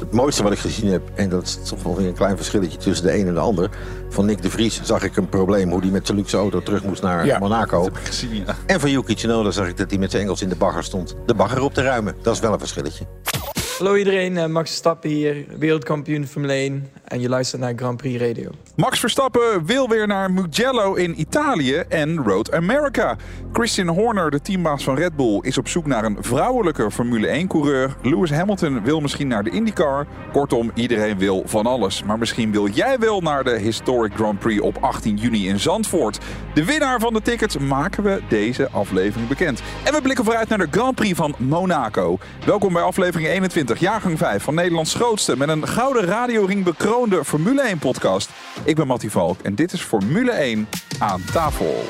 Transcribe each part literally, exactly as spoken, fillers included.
Het mooiste wat ik gezien heb, en dat is toch wel weer een klein verschilletje tussen de een en de ander. Van Nick de Vries zag ik een probleem, hoe hij met zijn luxe auto terug moest naar ja, Monaco. Dat heb ik gezien, ja. En van Yuki Tsunoda zag ik dat hij met zijn Engels in de bagger stond. De bagger op te ruimen, dat is wel een verschilletje. Hallo iedereen, Max Verstappen hier, wereldkampioen Formule één en je luistert naar Grand Prix Radio. Max Verstappen wil weer naar Mugello in Italië en Road America. Christian Horner, de teambaas van Red Bull, is op zoek naar een vrouwelijke Formule één-coureur. Lewis Hamilton wil misschien naar de IndyCar. Kortom, iedereen wil van alles. Maar misschien wil jij wel naar de Historic Grand Prix op achttien juni in Zandvoort. De winnaar van de tickets maken we deze aflevering bekend. En we blikken vooruit naar de Grand Prix van Monaco. Welkom bij aflevering eenentwintig. Jaargang vijf van Nederlands grootste met een gouden radioring bekroonde Formule één-podcast. Ik ben Mattie Valk en dit is Formule één aan tafel.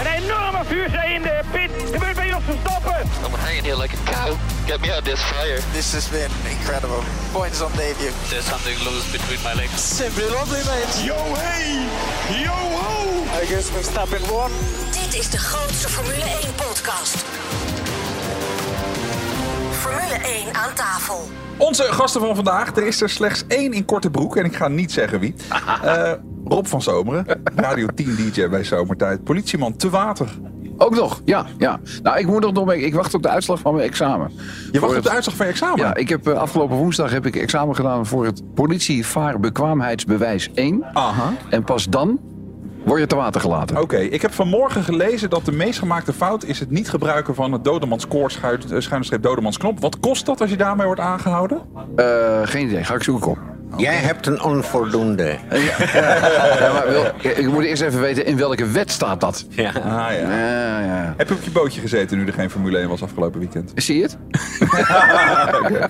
Een enorme vuurzee in de pit. Er wordt bijna op Verstappen. I'm hanging here like a cow. Get me out of this fire. This has been incredible. Points on debut. There's something loose between my legs. Simply lovely, mate. Yo, hey. Yo, ho. I guess we're stopping one. Dit is de grootste Formule één-podcast. Formule één aan tafel. Onze gasten van vandaag, er is er slechts één in korte broek en ik ga niet zeggen wie. Uh, Rob van Zomeren, Radio tien D J bij Zomertijd, politieman te water. Ook nog, ja, ja. Nou, ik moet nog nog mee, ik wacht op de uitslag van mijn examen. Je wacht het, op de uitslag van je examen? Ja, ik heb uh, afgelopen woensdag heb ik examen gedaan voor het politievaarbekwaamheidsbewijs één. Aha. En pas dan word je te water gelaten. Oké, okay, ik heb vanmorgen gelezen dat de meest gemaakte fout is het niet gebruiken van het Dodemans koord, schuine streep Dodemans knop. Wat kost dat als je daarmee wordt aangehouden? Uh, geen idee, ga ik zoeken op. Okay. Jij hebt een onvoldoende. Ja. Ja, maar wil, ik moet eerst even weten in welke wet staat dat. Ja. Ah, ja. Ja, ja. Heb je op je bootje gezeten nu er geen Formule één was afgelopen weekend? Zie je het? Okay.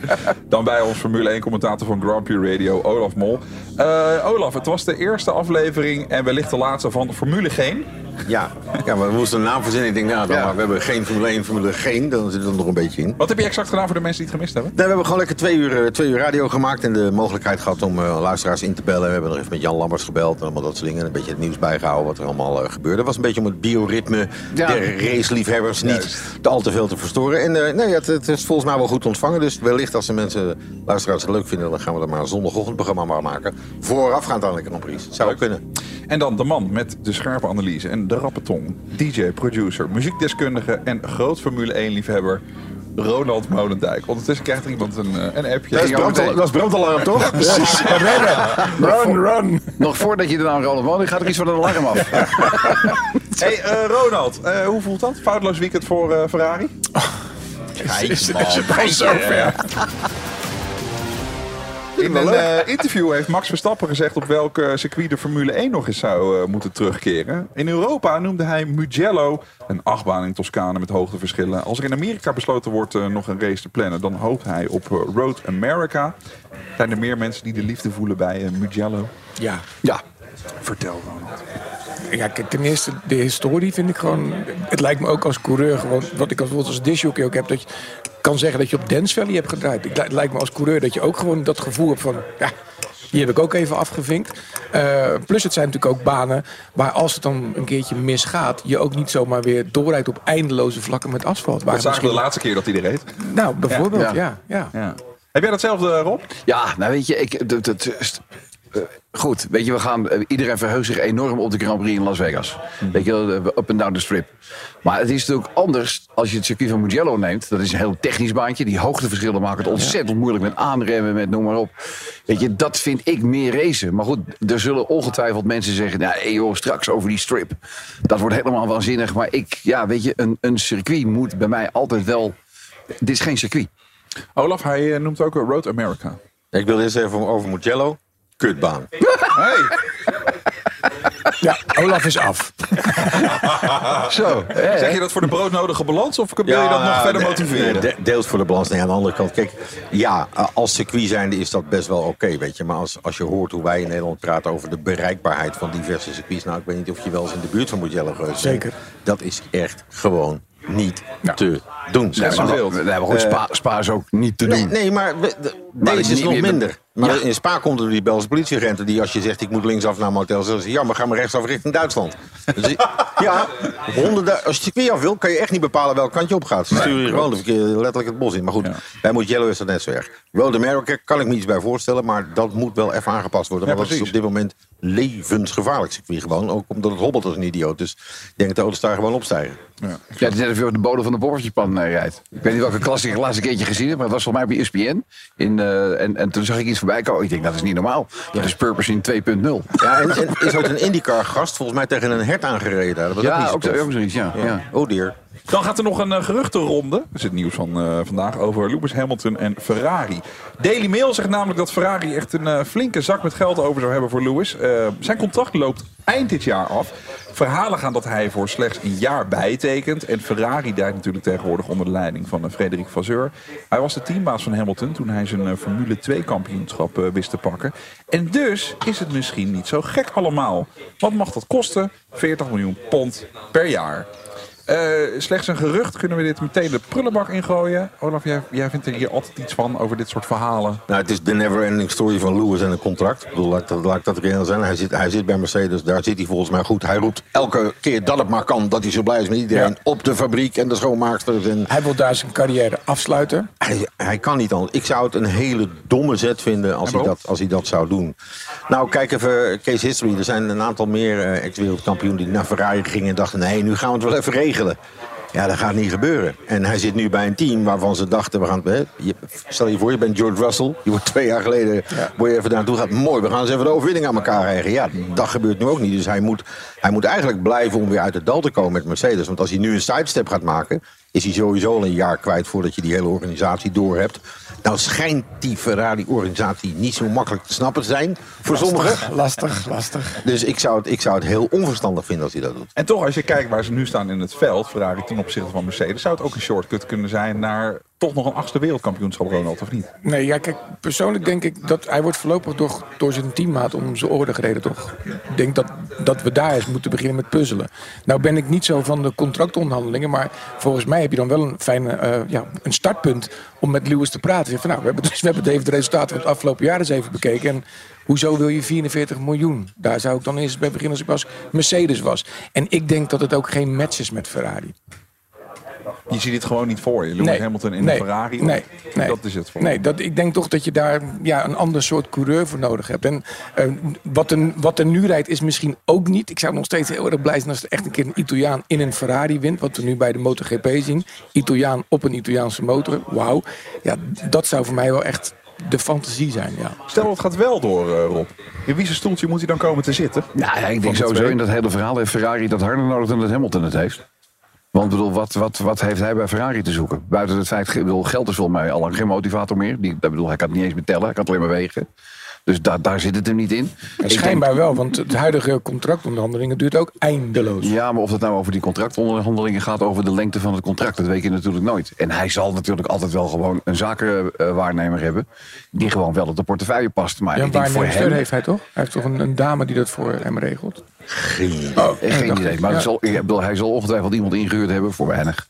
Dan bij ons Formule één commentator van Grand Prix Radio, Olav Mol. Uh, Olav, het was de eerste aflevering en wellicht de laatste van Formule Geen. Ja, ja, maar we moesten een naam verzinnen. Ik denk, nou, dan, ja. maar we hebben geen Formule één, Formule Geen. Dan zit er nog een beetje in. Wat heb je exact gedaan voor de mensen die het gemist hebben? Nou, we hebben gewoon lekker twee uur, twee uur radio gemaakt en de mogelijkheid gehad om uh, luisteraars in te bellen. We hebben nog even met Jan Lammers gebeld en allemaal dat soort dingen. Een beetje het nieuws bijgehouden wat er allemaal uh, gebeurde. Het was een beetje om het bioritme ja. der raceliefhebbers niet te al te veel te verstoren. En uh, nee, het, het is volgens mij wel goed ontvangen. Dus wellicht als de mensen, luisteraars het leuk vinden, dan gaan we er maar een zondagochtendprogramma maar maken. Voorafgaand aan de Grand Prix. Zou leuk kunnen. En dan de man met de scherpe analyse en de rappe tong, D J, producer, muziekdeskundige en groot Formule één-liefhebber, Ronald Molendijk. Ondertussen krijgt er iemand een, een appje. Dat is brandalarm, toch? Ja, ja, ja, ja. Run, run! Nog voordat je de naam Ronald Molendijk gaat er iets van een alarm af. Ja. Hey uh, Ronald, uh, hoe voelt dat? Foutloos weekend voor uh, Ferrari? Oh, kijk, is, man, is het al zover? In een uh, interview heeft Max Verstappen gezegd op welk uh, circuit de Formule één nog eens zou uh, moeten terugkeren. In Europa noemde hij Mugello een achtbaan in Toscane met hoogteverschillen. Als er in Amerika besloten wordt uh, nog een race te plannen, dan hoopt hij op uh, Road America. Zijn er meer mensen die de liefde voelen bij uh, Mugello? Ja. Ja. Vertel, Ronald. Ja, kijk, ten eerste de historie vind ik gewoon... Het lijkt me ook als coureur gewoon... Wat ik bijvoorbeeld als disjockey ook heb... Dat je kan zeggen dat je op Dance Valley hebt gedraaid. Het lijkt me als coureur dat je ook gewoon dat gevoel hebt van... Ja, die heb ik ook even afgevinkt. Uh, plus het zijn natuurlijk ook banen waar als het dan een keertje misgaat... je ook niet zomaar weer doorrijdt op eindeloze vlakken met asfalt. Dat zagen we de laatste keer dat hij er reed. Nou, bijvoorbeeld, ja. ja, ja. ja. Heb jij datzelfde, Rob? Ja, nou weet je, ik... D- d- d- Goed, weet je, we gaan, iedereen verheugt zich enorm op de Grand Prix in Las Vegas. Mm. Weet je, up and down the strip. Maar het is natuurlijk anders als je het circuit van Mugello neemt. Dat is een heel technisch baantje. Die hoogteverschillen maken het ontzettend ja. moeilijk met aanremmen, met noem maar op. Weet je, dat vind ik meer racen. Maar goed, er zullen ongetwijfeld mensen zeggen... Nou, hey joh, straks over die strip. Dat wordt helemaal waanzinnig. Maar ik, ja, weet je, een, een circuit moet bij mij altijd wel... Dit is geen circuit. Olaf, hij noemt ook Road America. Ik wil eerst even over Mugello. Kutbaan. Hey. Ja, Olaf is af. Zo. Hey. Zeg je dat voor de broodnodige balans of wil ja, je dat nog verder motiveren? De, deels voor de balans. Nee, aan de andere kant. Kijk, ja, als circuit zijnde is dat best wel oké, okay, weet je. Maar als, als je hoort hoe wij in Nederland praten over de bereikbaarheid van diverse circuits. Nou, ik weet niet of je wel eens in de buurt van Mugello geweest bent. Zeker. Dat is echt gewoon niet nou. te doen. Zeg maar. We hebben gewoon Spa, Spa is ook niet te nee, doen. Nee, maar, we, de, maar deze is nog meer, minder. Maar ja. In Spa komt er die Belgische politieagenten die als je zegt ik moet linksaf naar mijn hotel, zeggen ze, ja, maar ga maar rechtsaf richting Duitsland. Dus, ja, honderden, als je het circuit af wil, kan je echt niet bepalen welk kant je op gaat. Ze nee, sturen je gewoon de verkeer, letterlijk het bos in. Maar goed, ja. bij Mugello is dat net zo erg. Road America kan ik me iets bij voorstellen, maar dat moet wel even aangepast worden. Ja, maar precies. Dat is op dit moment levensgevaarlijk circuit gewoon. Ook omdat het hobbelt als een idioot. Dus ik denk dat de auto's daar gewoon opstijgen. Ja, ja, net of je op de bodem van de borreltjespan uh, rijdt. Ik weet niet welke klasse ik het laatste keertje gezien heb, maar het was volgens mij op E S P N. In, uh, en, en toen zag ik iets voorbij komen. Ik denk, dat is niet normaal. Dat is Purposing twee punt nul. Ja, en, en is ook een IndyCar gast volgens mij tegen een hert aangereden. Dat was ja, ook, ook, ook zoiets, ja. ja. ja. Oh dear. Dan gaat er nog een uh, geruchtenronde. Dat is het nieuws van uh, vandaag over Lewis Hamilton en Ferrari. Daily Mail zegt namelijk dat Ferrari echt een uh, flinke zak met geld over zou hebben voor Lewis. Uh, zijn contract loopt eind dit jaar af. Verhalen gaan dat hij voor slechts een jaar bijtekent. En Ferrari draait natuurlijk tegenwoordig onder de leiding van uh, Frédéric Vasseur. Hij was de teambaas van Hamilton toen hij zijn uh, Formule twee kampioenschap uh, wist te pakken. En dus is het misschien niet zo gek allemaal. Wat mag dat kosten? veertig miljoen pond per jaar. Uh, slechts een gerucht, kunnen we dit meteen de prullenbak ingooien? Olaf, jij, jij vindt er hier altijd iets van over dit soort verhalen. Nou, het is de never-ending story van Lewis en een contract. Ik bedoel, laat, laat ik dat reëel zijn. Hij zit, hij zit bij Mercedes, daar zit hij volgens mij goed. Hij roept elke keer dat het maar kan, dat hij zo blij is met iedereen. Ja. Op de fabriek en de schoonmaaksters. En... Hij wil daar zijn carrière afsluiten. Hij, hij kan niet anders. Ik zou het een hele domme zet vinden als hij, dat, als hij dat zou doen. Nou, kijk even case history. Er zijn een aantal meer uh, ex-wereldkampioenen die naar Ferrari gingen en dachten, nee, nu gaan we het wel even regelen. Ja, dat gaat niet gebeuren. En hij zit nu bij een team waarvan ze dachten... We gaan, hè, je, stel je voor, je bent George Russell. Je wordt twee jaar geleden, ja. word je even naartoe gaat. Mooi, we gaan eens even de overwinning aan elkaar eigen. Ja, dat gebeurt nu ook niet. Dus hij moet, hij moet eigenlijk blijven om weer uit het dal te komen met Mercedes. Want als hij nu een sidestep gaat maken... is hij sowieso al een jaar kwijt voordat je die hele organisatie doorhebt. Nou schijnt die Ferrari-organisatie niet zo makkelijk te snappen te zijn. Voor lastig, sommigen. Lastig, lastig. Dus ik zou, het, ik zou het heel onverstandig vinden als hij dat doet. En toch, als je kijkt waar ze nu staan in het veld... Ferrari ten opzichte van Mercedes... zou het ook een shortcut kunnen zijn naar... toch nog een achtste wereldkampioenschap, Ronald, of niet? Nee, ja, kijk, persoonlijk denk ik dat hij wordt voorlopig door, door zijn teammaat om zijn oren gereden, toch? Ik denk dat, dat we daar eens moeten beginnen met puzzelen. Nou ben ik niet zo van de contractonderhandelingen, maar volgens mij heb je dan wel een fijne uh, ja, een startpunt om met Lewis te praten. Zeg van, nou, we hebben, dus, we hebben even de resultaten van het afgelopen jaar eens even bekeken en hoezo wil je vierenveertig miljoen? Daar zou ik dan eerst bij beginnen als ik was Mercedes was. En ik denk dat het ook geen match is met Ferrari. Je ziet dit gewoon niet voor je. Lewis nee, Hamilton in nee, de Ferrari. Nee, nee, dat is het voor. Nee, dat, ik denk toch dat je daar ja, een ander soort coureur voor nodig hebt. En uh, wat, er, wat er nu rijdt is misschien ook niet. Ik zou nog steeds heel erg blij zijn als er echt een keer een Italiaan in een Ferrari wint. Wat we nu bij de MotoGP zien. Italiaan op een Italiaanse motor. Wauw. Ja, dat zou voor mij wel echt de fantasie zijn, ja. Stel, het gaat wel door, uh, Rob. In wie zijn stoeltje moet hij dan komen te zitten? Nou, ja, ik denk sowieso in dat hele verhaal heeft Ferrari dat harder nodig dan dat Hamilton het heeft. Want bedoel, wat, wat, wat heeft hij bij Ferrari te zoeken? Buiten het feit, bedoel, geld is volgens mij al geen motivator meer. Die, bedoel, hij kan het niet eens meer tellen, hij kan het alleen maar wegen. Dus da, daar zit het hem niet in. Ja, schijnbaar denk... wel, want het huidige contractonderhandelingen duurt ook eindeloos. Ja, maar of het nou over die contractonderhandelingen gaat, over de lengte van het contract, dat weet je natuurlijk nooit. En hij zal natuurlijk altijd wel gewoon een zakenwaarnemer hebben, die gewoon wel op de portefeuille past. Maar ja, ik denk voor hem... heeft hij toch? Hij heeft toch een, een dame die dat voor hem regelt? Geen, oh, geen idee. Maar ja. zal, ik bedoel, hij zal ongetwijfeld iemand ingehuurd hebben, voor weinig.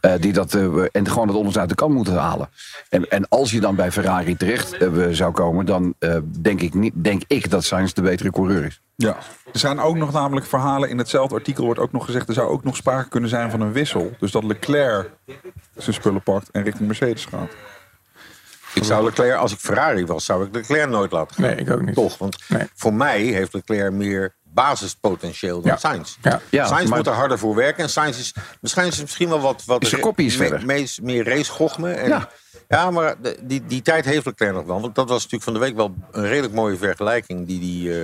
Uh, die dat, uh, en gewoon het onderste uit de kan moeten halen. En, en als je dan bij Ferrari terecht uh, zou komen, dan uh, denk, ik niet, denk ik dat Sainz de betere coureur is. Ja. Er zijn ook nog namelijk verhalen, in hetzelfde artikel wordt ook nog gezegd, er zou ook nog sprake kunnen zijn van een wissel. Dus dat Leclerc zijn spullen pakt en richting Mercedes gaat. Ik zou Leclerc, als ik Ferrari was, zou ik Leclerc nooit laten gaan. Nee, ik ook niet. Toch, want nee. voor mij heeft Leclerc meer basispotentieel dan ja. Sainz. Ja. Ja, Sainz maar... moet er harder voor werken. En Sainz is misschien, is misschien wel wat, wat is kopie is verder. Me, me, meer racegochme. En, ja. ja, maar de, die, die tijd heeft Leclerc nog wel. Want dat was natuurlijk van de week wel een redelijk mooie vergelijking die, die uh,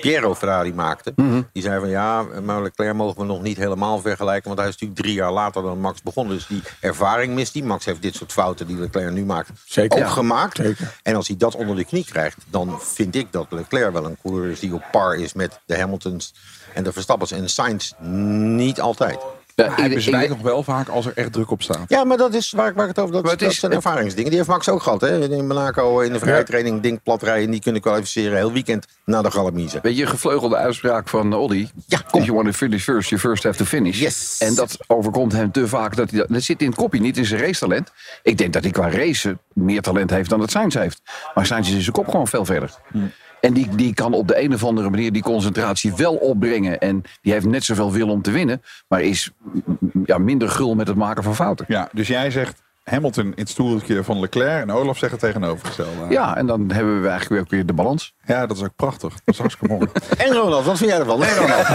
Piero Ferrari maakte. Mm-hmm. Die zei van ja, maar Leclerc mogen we nog niet helemaal vergelijken, want hij is natuurlijk drie jaar later dan Max begonnen. Dus die ervaring mist die. Max heeft dit soort fouten die Leclerc nu maakt Zeker, ook ja. gemaakt. Zeker. En als hij dat onder de knie krijgt, dan vind ik dat Leclerc wel een coureur is die op par is met de Hamiltons en de Verstappens en de Sainz niet altijd. Ja, hij bezwijkt nog wel vaak als er echt druk op staat. Ja, maar dat is waar, waar ik het over... Dat, maar het dat is, zijn ervaringsdingen. Die heeft Max ook gehad. Hè? In Monaco, in de vrije training, ding plat rijden. Die kunnen kwalificeren heel weekend naar de Galamiezen. Weet je, gevleugelde uitspraak van Olly. Ja, kom. If you want to finish first, you first have to finish. Yes. En dat overkomt hem te vaak. Dat, hij dat, dat zit in het kopje, niet in zijn racetalent. Ik denk dat hij qua racen meer talent heeft dan dat Sainz heeft. Maar Sainz is in zijn kop gewoon veel verder. Hmm. En die, die kan op de een of andere manier die concentratie wel opbrengen. En die heeft net zoveel wil om te winnen. Maar is ja, minder gul met het maken van fouten. Ja, dus jij zegt Hamilton in het stoeltje van Leclerc. En Olaf zegt het tegenovergestelde. Ja, en dan hebben we eigenlijk ook weer de balans. Ja, dat is ook prachtig. Dat is hartstikke mooi. En Ronald, wat vind jij ervan? Nee, Ronald.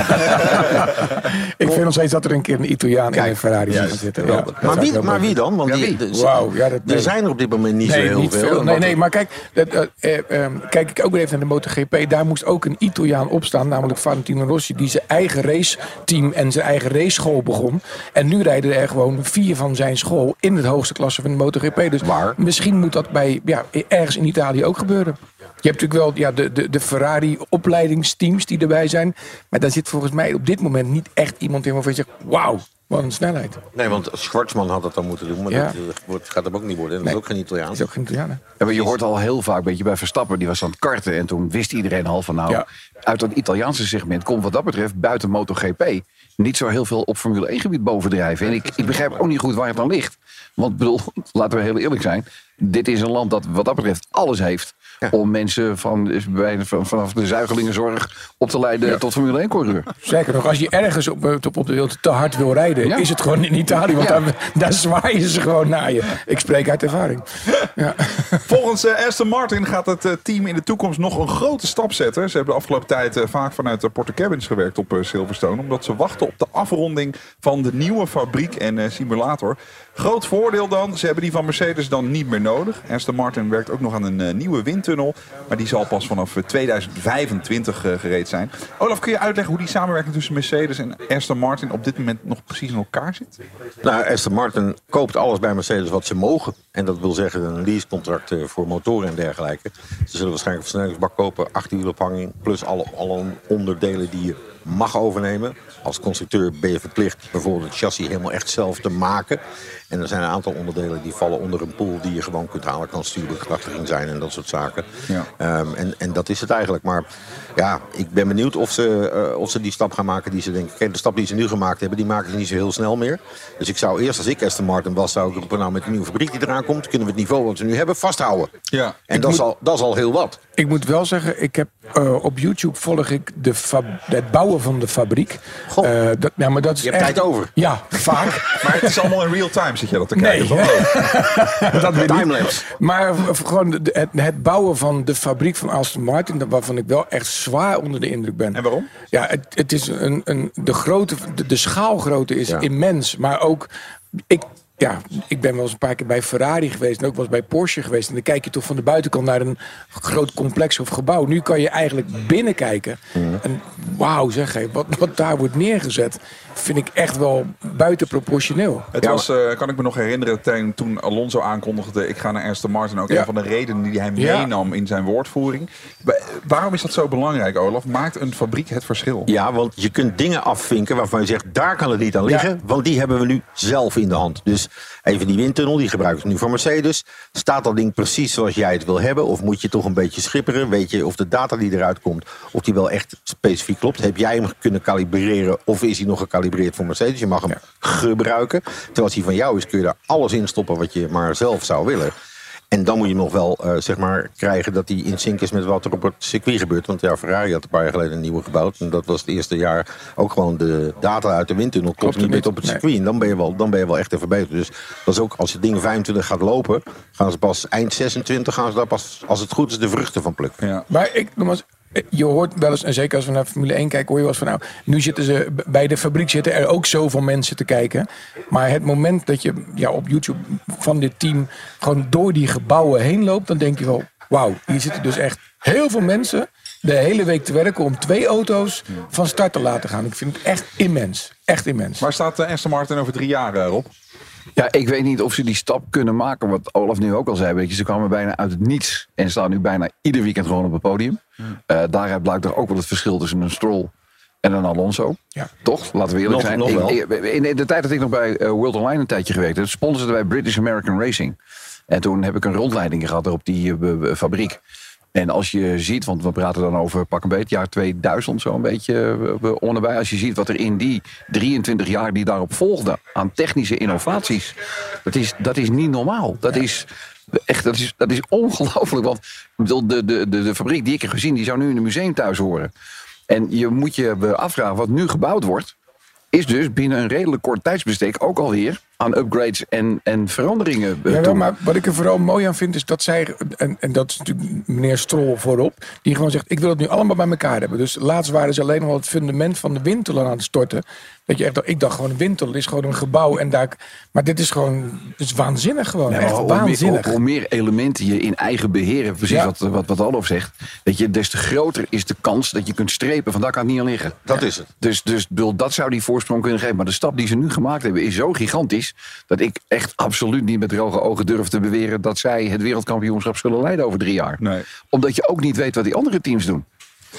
Ik vind nog steeds dat er een keer een Italiaan in een Ferrari ja, zit. Ja, ja, maar, wie, maar wie dan? Want ja, wie? Die, de, wow, ja, dat, er zijn er op dit moment niet nee, zo heel niet veel. veel. Nee, nee, maar kijk, dat, uh, uh, um, kijk ik ook weer even naar de MotoGP. Daar moest ook een Italiaan opstaan, namelijk Valentino Rossi. Die zijn eigen raceteam en zijn eigen raceschool begon. En nu rijden er gewoon vier van zijn school in het hoogste klasse van de MotoGP. Dus maar misschien moet dat bij, ja, ergens in Italië ook gebeuren. Je hebt natuurlijk wel ja, de, de, de Ferrari-opleidingsteams die erbij zijn. Maar daar zit volgens mij op dit moment niet echt iemand in waarvan je zegt... wauw, wat een snelheid. Nee, want Schwartzman had dat dan moeten doen. Maar ja, dat gaat hem ook niet worden. En nee, dat is ook geen Italiaan. Dat is ook geen Italiaan. Ja, maar je hoort al heel vaak, weet je, bij Verstappen. Die was aan het karten. En toen wist iedereen al van nou... Ja. Uit dat Italiaanse segment komt wat dat betreft buiten MotoGP... niet zo heel veel op Formule één gebied bovendrijven. En ik, ik begrijp ook niet goed waar het dan ligt. Want bedoel, laten we heel eerlijk zijn... dit is een land dat wat dat betreft alles heeft... Ja. Om mensen van, van, vanaf de zuigelingenzorg op te leiden ja. tot Formule één-coureur. Zeker nog, als je ergens op, op, op de wereld te hard wil rijden... Ja. is het gewoon in Italië, want ja. daar, daar zwaaien ze gewoon naar je. Ik spreek uit ervaring. Ja. Volgens uh, Aston Martin gaat het uh, team in de toekomst nog een grote stap zetten. Ze hebben de afgelopen tijd uh, vaak vanuit de Porter Cabins gewerkt op uh, Silverstone... omdat ze wachten op de afronding van de nieuwe fabriek en uh, simulator... Groot voordeel dan, ze hebben die van Mercedes dan niet meer nodig. Aston Martin werkt ook nog aan een uh, nieuwe windtunnel. Maar die zal pas vanaf tweeduizend vijfentwintig uh, gereed zijn. Olaf, kun je uitleggen hoe die samenwerking tussen Mercedes en Aston Martin op dit moment nog precies in elkaar zit? Nou, Aston Martin koopt alles bij Mercedes wat ze mogen. En dat wil zeggen een leasecontract uh, voor motoren en dergelijke. Ze zullen waarschijnlijk een versnellingsbak kopen, achttien wielophanging. Plus alle, alle onderdelen die je mag overnemen. Als constructeur ben je verplicht bijvoorbeeld het chassis helemaal echt zelf te maken. En er zijn een aantal onderdelen die vallen onder een pool die je gewoon kunt halen. Kan stuurbekrachtiging zijn en dat soort zaken. Ja. Um, en, en dat is het eigenlijk. Maar ja, ik ben benieuwd of ze, uh, of ze die stap gaan maken die ze denken. Kijk, de stap die ze nu gemaakt hebben, die maken ze niet zo heel snel meer. Dus ik zou eerst, als ik Aston Martin was, zou ik roepen, nou met de nieuwe fabriek die eraan komt, kunnen we het niveau wat we nu hebben vasthouden. Ja. En dat, moet, is al, dat is al heel wat. Ik moet wel zeggen, ik heb, uh, op YouTube volg ik de fab- het bouwen van de fabriek. Goh, uh, dat, ja, maar dat is je hebt echt... tijd over. Ja, vaak. Maar het is allemaal in real time. Zit je dat te kijken? Nee. Van, oh, dat weet timelapse. Maar gewoon het, het bouwen van de fabriek van Aston Martin, waarvan ik wel echt zwaar onder de indruk ben. En waarom? Ja, het, het is een, een de grootte, de, de schaalgrootte is ja. immens, maar ook ik. Ja, ik ben wel eens een paar keer bij Ferrari geweest en ook wel eens bij Porsche geweest. En dan kijk je toch van de buitenkant naar een groot complex of gebouw. Nu kan je eigenlijk binnenkijken. Mm. En wauw, zeg hé, wat, wat daar wordt neergezet, vind ik echt wel buitenproportioneel. Het ja, was, uh, kan ik me nog herinneren, toen Alonso aankondigde... ik ga naar Aston Martin, ook ja. een van de redenen die hij meenam ja. in zijn woordvoering. Waarom is dat zo belangrijk, Olaf? Maakt een fabriek het verschil? Ja, want je kunt dingen afvinken waarvan je zegt, daar kan het niet aan liggen. Ja. Want die hebben we nu zelf in de hand. Dus even die windtunnel, die gebruiken we nu voor Mercedes. Staat dat ding precies zoals jij het wil hebben? Of moet je toch een beetje schipperen? Weet je of de data die eruit komt, of die wel echt specifiek klopt? Heb jij hem kunnen kalibreren of is hij nog gecalibreerd voor Mercedes? Je mag hem ja. gebruiken. Terwijl als hij van jou is, kun je daar alles in stoppen wat je maar zelf zou willen. En dan moet je nog wel uh, zeg maar krijgen dat hij in sync is met wat er op het circuit gebeurt. Want ja, Ferrari had een paar jaar geleden een nieuwe gebouwd. En dat was het eerste jaar ook gewoon de data uit de windtunnel. Klopt niet met op het circuit. En dan ben je wel, dan ben je wel echt even beter. Dus dat is ook als je ding vijfentwintig gaat lopen, gaan ze pas eind zesentwintig, gaan ze daar pas, als het goed is, de vruchten van plukken. Ja. Maar ik nogmaals. Je hoort wel eens, en zeker als we naar Formule één kijken, hoor je wel eens van nou, nu zitten ze, bij de fabriek zitten er ook zoveel mensen te kijken. Maar het moment dat je ja, op YouTube van dit team gewoon door die gebouwen heen loopt, dan denk je wel, wauw, hier zitten dus echt heel veel mensen de hele week te werken om twee auto's van start te laten gaan. Ik vind het echt immens, echt immens. Waar staat Aston Martin over drie jaar, Rob? Ja, ik weet niet of ze die stap kunnen maken, wat Olaf nu ook al zei. Weet je, ze kwamen bijna uit het niets en staan nu bijna ieder weekend gewoon op het podium. Uh, daaruit blijkt er ook wel het verschil tussen een Stroll En dan Alonso. Ja. Toch? Laten we eerlijk nog, zijn. Nog wel. Ik, in de tijd dat ik nog bij World Online een tijdje gewerkt heb, sponsorde wij British American Racing. En toen heb ik een rondleiding gehad op die uh, fabriek. En als je ziet, want we praten dan over pak een beetje jaar tweeduizend zo'n beetje uh, onderbij. Als je ziet wat er in die drieëntwintig jaar die daarop volgden aan technische innovaties. Dat is, dat is niet normaal. Dat ja. is... Echt, dat is, dat is ongelooflijk. Want de, de, de, de fabriek die ik heb gezien, die zou nu in een museum thuis horen. En je moet je afvragen, wat nu gebouwd wordt, is dus binnen een redelijk kort tijdsbestek ook alweer aan upgrades en, en veranderingen. Ja, wel, maar wat ik er vooral mooi aan vind, is dat zij, en, en dat is natuurlijk meneer Strol voorop, die gewoon zegt, ik wil het nu allemaal bij elkaar hebben. Dus laatst waren ze alleen al het fundament van de windtunnel aan het storten. Dat je echt, ik dacht gewoon, een windtunnel is gewoon een gebouw. En daar, maar dit is gewoon, het is waanzinnig gewoon. Nou, echt hoe waanzinnig. Meer, hoe meer elementen je in eigen beheer hebt, precies ja. wat, wat, wat Olof zegt, dat je, des te groter is de kans dat je kunt strepen. Van daar kan het niet aan liggen. Dat ja. is het. Dus, dus dat zou die voorsprong kunnen geven. Maar de stap die ze nu gemaakt hebben is zo gigantisch, dat ik echt absoluut niet met droge ogen durf te beweren dat zij het wereldkampioenschap zullen leiden over drie jaar. Nee. Omdat je ook niet weet wat die andere teams doen.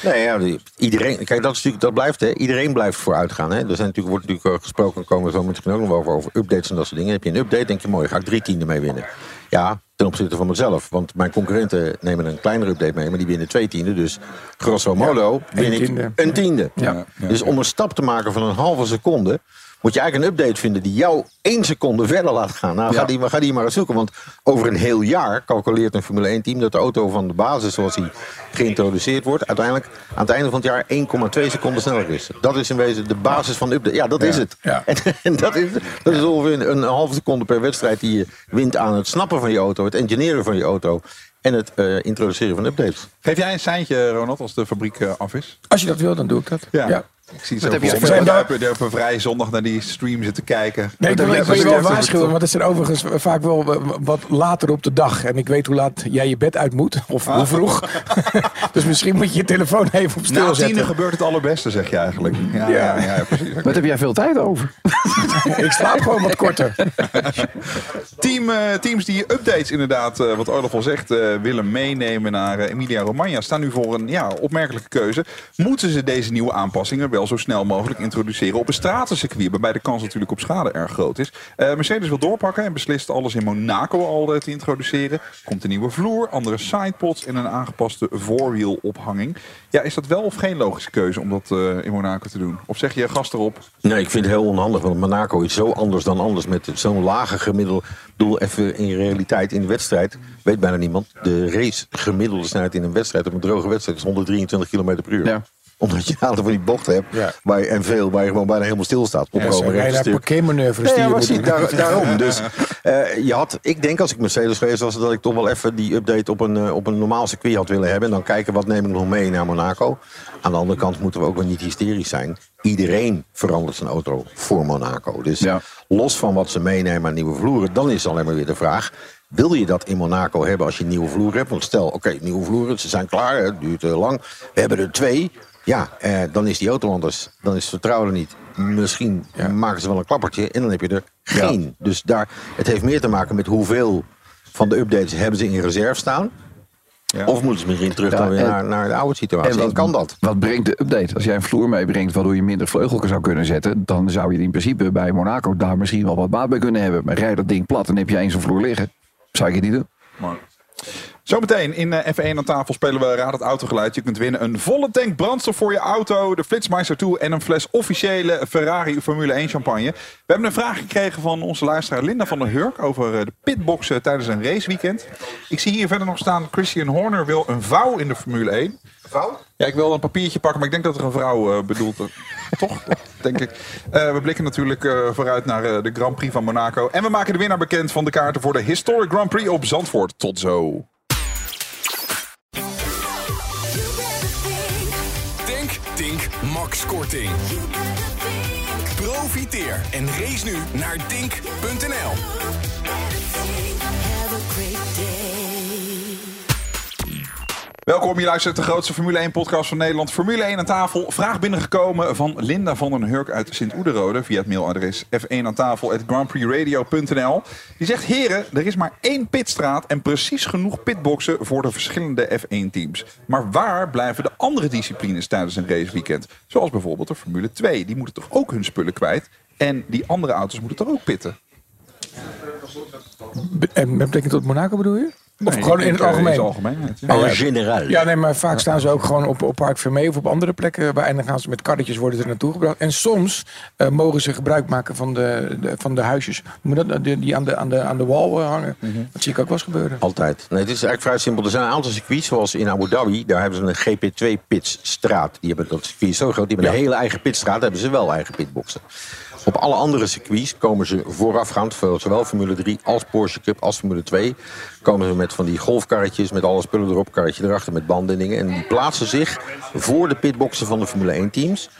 Nee, ja, iedereen, kijk, dat, is natuurlijk, dat blijft, hè. Iedereen blijft vooruit gaan. Hè. Er zijn natuurlijk, wordt natuurlijk gesproken, komen we zo misschien ook nog over, over updates en dat soort dingen. Heb je een update, denk je, mooi, ga ik drie tienden mee winnen. Ja, ten opzichte van mezelf. Want mijn concurrenten nemen een kleinere update mee, maar die winnen twee tienden. Dus grosso modo ja, win ik tiende. een tiende. Ja. Ja, ja, dus om een stap te maken van een halve seconde, moet je eigenlijk een update vinden die jou één seconde verder laat gaan. Nou, ja. ga, die, ga die maar eens zoeken. Want over een heel jaar calculeert een Formule één team dat de auto van de basis zoals die geïntroduceerd wordt, uiteindelijk aan het einde van het jaar één komma twee seconden sneller is. Dat is in wezen de basis van de update. Ja, dat ja. is het. Ja. En, en dat, is, dat is ongeveer een halve seconde per wedstrijd die je wint aan het snappen van je auto, het engineeren van je auto en het uh, introduceren van updates. Geef jij een seintje, Ronald, als de fabriek uh, af is? Als je dat wil, dan doe ik dat. Ja. ja. Ik zie zo. Heb je we hebben op een vrije zondag naar die stream zitten kijken. Nee, ik wil je, je wel waarschuwen, want het zijn overigens vaak wel wat later op de dag. En ik weet hoe laat jij je bed uit moet, of ah. hoe vroeg. Dus misschien moet je je telefoon even op stil zetten. Na tienen gebeurt het allerbeste, zeg je eigenlijk. Ja, ja. Ja, ja, precies. Wat heb jij veel tijd over? Ik slaap gewoon wat korter. Team, uh, teams die updates inderdaad, uh, wat Olav al zegt, uh, willen meenemen naar uh, Emilia-Romagna, staan nu voor een ja, opmerkelijke keuze. Moeten ze deze nieuwe aanpassingen wel zo snel mogelijk introduceren op een stratencircuit, waarbij de kans natuurlijk op schade erg groot is. Uh, Mercedes wil doorpakken en beslist alles in Monaco al uh, te introduceren. Komt een nieuwe vloer, andere sidepods en een aangepaste voorwielophanging. Ja, is dat wel of geen logische keuze om dat uh, in Monaco te doen? Of zeg je gast erop? Nee, ik vind het heel onhandig, want Monaco is zo anders dan anders met zo'n lage gemiddelde. Doel even in realiteit in de wedstrijd, weet bijna niemand, de race gemiddelde snelheid in een wedstrijd, op een droge wedstrijd is honderddrieëntwintig kilometer per uur. Ja. Omdat je een aantal van die bochten hebt ja. waar je, en veel waar je gewoon bijna helemaal stilstaat. Ja, dus daar parkeermanoeuvres die ja, ja, je moet daar, daarom. Dus uh, je had, ik denk als ik Mercedes geweest was, dat ik toch wel even die update op een, uh, op een normaal circuit had willen hebben. En dan kijken wat neem ik nog mee naar Monaco. Aan de andere kant moeten we ook wel niet hysterisch zijn. Iedereen verandert zijn auto voor Monaco. Dus ja. los van wat ze meenemen aan nieuwe vloeren, dan is alleen maar weer de vraag, wil je dat in Monaco hebben als je een nieuwe vloer hebt? Want stel, oké, okay, nieuwe vloeren, ze zijn klaar, het duurt uh, lang. We hebben er twee. Ja, eh, dan is die auto anders. Dan is het vertrouwen niet. Misschien ja. maken ze wel een klappertje en dan heb je er geen. Ja. Dus daar, het heeft meer te maken met hoeveel van de updates hebben ze in reserve staan. Ja. Of moeten ze misschien terug ja, dan weer en, naar, naar de oude situatie. En wat, en kan dat? Wat brengt de update? Als jij een vloer meebrengt waardoor je minder vleugel zou kunnen zetten, dan zou je in principe bij Monaco daar misschien wel wat baat bij kunnen hebben. Maar rij dat ding plat en heb je eens een vloer liggen. Zou ik het niet doen. Maar zometeen in F één aan tafel spelen we Raad het Autogeluid. Je kunt winnen een volle tank brandstof voor je auto, de Flitsmeister twee en een fles officiële Ferrari Formule één champagne. We hebben een vraag gekregen van onze luisteraar Linda van der Hurk over de pitboxen tijdens een raceweekend. Ik zie hier verder nog staan, Christian Horner wil een vouw in de Formule één. Vrouw? Ja, ik wil een papiertje pakken, maar ik denk dat er een vrouw uh, bedoelt. Toch? Dat denk ik. Uh, we blikken natuurlijk uh, vooruit naar uh, de Grand Prix van Monaco. En we maken de winnaar bekend van de kaarten voor de Historic Grand Prix op Zandvoort. Tot zo. Tank, Tink, Max Korting. Profiteer en race nu naar Tink punt n l. Welkom, je luistert de grootste Formule één podcast van Nederland. Formule één aan tafel. Vraag binnengekomen van Linda van den Hurk uit Sint-Oederode via het mailadres f één aan tafel at grandprixradio punt n l. Die zegt: heren, er is maar één pitstraat en precies genoeg pitboxen voor de verschillende F één teams. Maar waar blijven de andere disciplines tijdens een raceweekend? Zoals bijvoorbeeld de Formule twee. Die moeten toch ook hun spullen kwijt? En die andere auto's moeten toch ook pitten? En betekent dat Monaco, bedoel je? Of nee, gewoon in het algemeen? algemeen ja. Oh, generaal. Ja, nee, maar vaak staan ze ook gewoon op, op Parc Vermee of op andere plekken. En dan gaan ze met karretjes worden er naartoe gebracht. En soms uh, mogen ze gebruik maken van de, de, van de huisjes. Moet dat, die aan de, aan de, aan de wal hangen. Mm-hmm. Dat zie ik ook wel eens gebeuren. Altijd. Nee, het is eigenlijk vrij simpel. Er zijn een aantal circuits, zoals in Abu Dhabi. Daar hebben ze een G P twee pitstraat. Die hebben dat circuit zo groot. Die hebben ja. een hele eigen pitstraat. Hebben ze wel eigen pitboxen. Op alle andere circuits komen ze voorafgaand, voor zowel Formule drie als Porsche Cup als Formule twee... komen ze met van die golfkarretjes, met alle spullen erop, karretje erachter, met banden en dingen. En die plaatsen zich voor de pitboxen van de Formule één teams.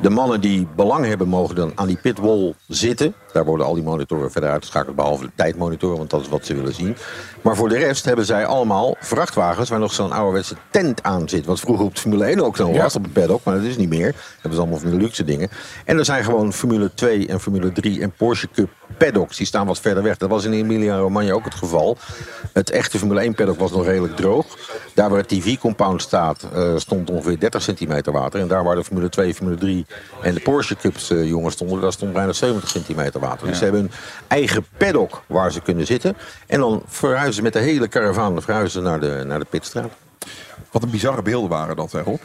De mannen die belang hebben mogen dan aan die pitwall zitten. Daar worden al die monitoren verder uitgeschakeld, behalve de tijdmonitoren, want dat is wat ze willen zien. Maar voor de rest hebben zij allemaal vrachtwagens waar nog zo'n ouderwetse tent aan zit. Wat vroeger op de Formule één ook nog was, op het paddock, maar dat is niet meer. Dat hebben ze allemaal van de luxe dingen. En er zijn gewoon Formule twee en Formule drie en Porsche Cup paddocks. Die staan wat verder weg. Dat was in Emilia-Romagna ook het geval. Het echte Formule één paddock was nog redelijk droog. Daar waar het T V-compound staat, uh, stond ongeveer dertig centimeter water. En daar waar de Formule twee, Formule drie en de Porsche Cups uh, jongens stonden, daar stond bijna zeventig centimeter water. Dus ja. ze hebben een eigen paddock waar ze kunnen zitten. En dan verhuizen ze met de hele karavaan verhuizen naar de, naar de pitstraat. Wat een bizarre beelden waren dat, hè, Rob?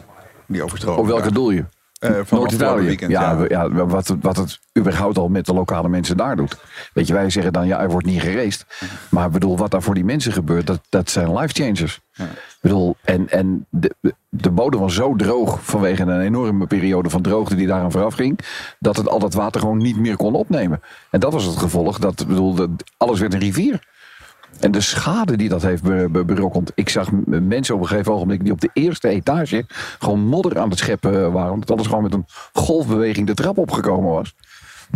Die overstroming. Op welke daar. Doel je? Uh, van Noord-Italië. Weekend, ja, ja. ja wat, wat het überhaupt al met de lokale mensen daar doet. Weet je, wij zeggen dan, ja, er wordt niet geraced. Maar ik bedoel, wat daar voor die mensen gebeurt, dat, dat zijn life-changers. Ja. Bedoel, en, en de, de bodem was zo droog vanwege een enorme periode van droogte die daaraan vooraf ging, dat het al dat water gewoon niet meer kon opnemen. En dat was het gevolg, dat, bedoel, dat alles werd een rivier. En de schade die dat heeft berokkend. Ik zag mensen op een gegeven ogenblik die op de eerste etage gewoon modder aan het scheppen waren. Omdat alles gewoon met een golfbeweging de trap opgekomen was.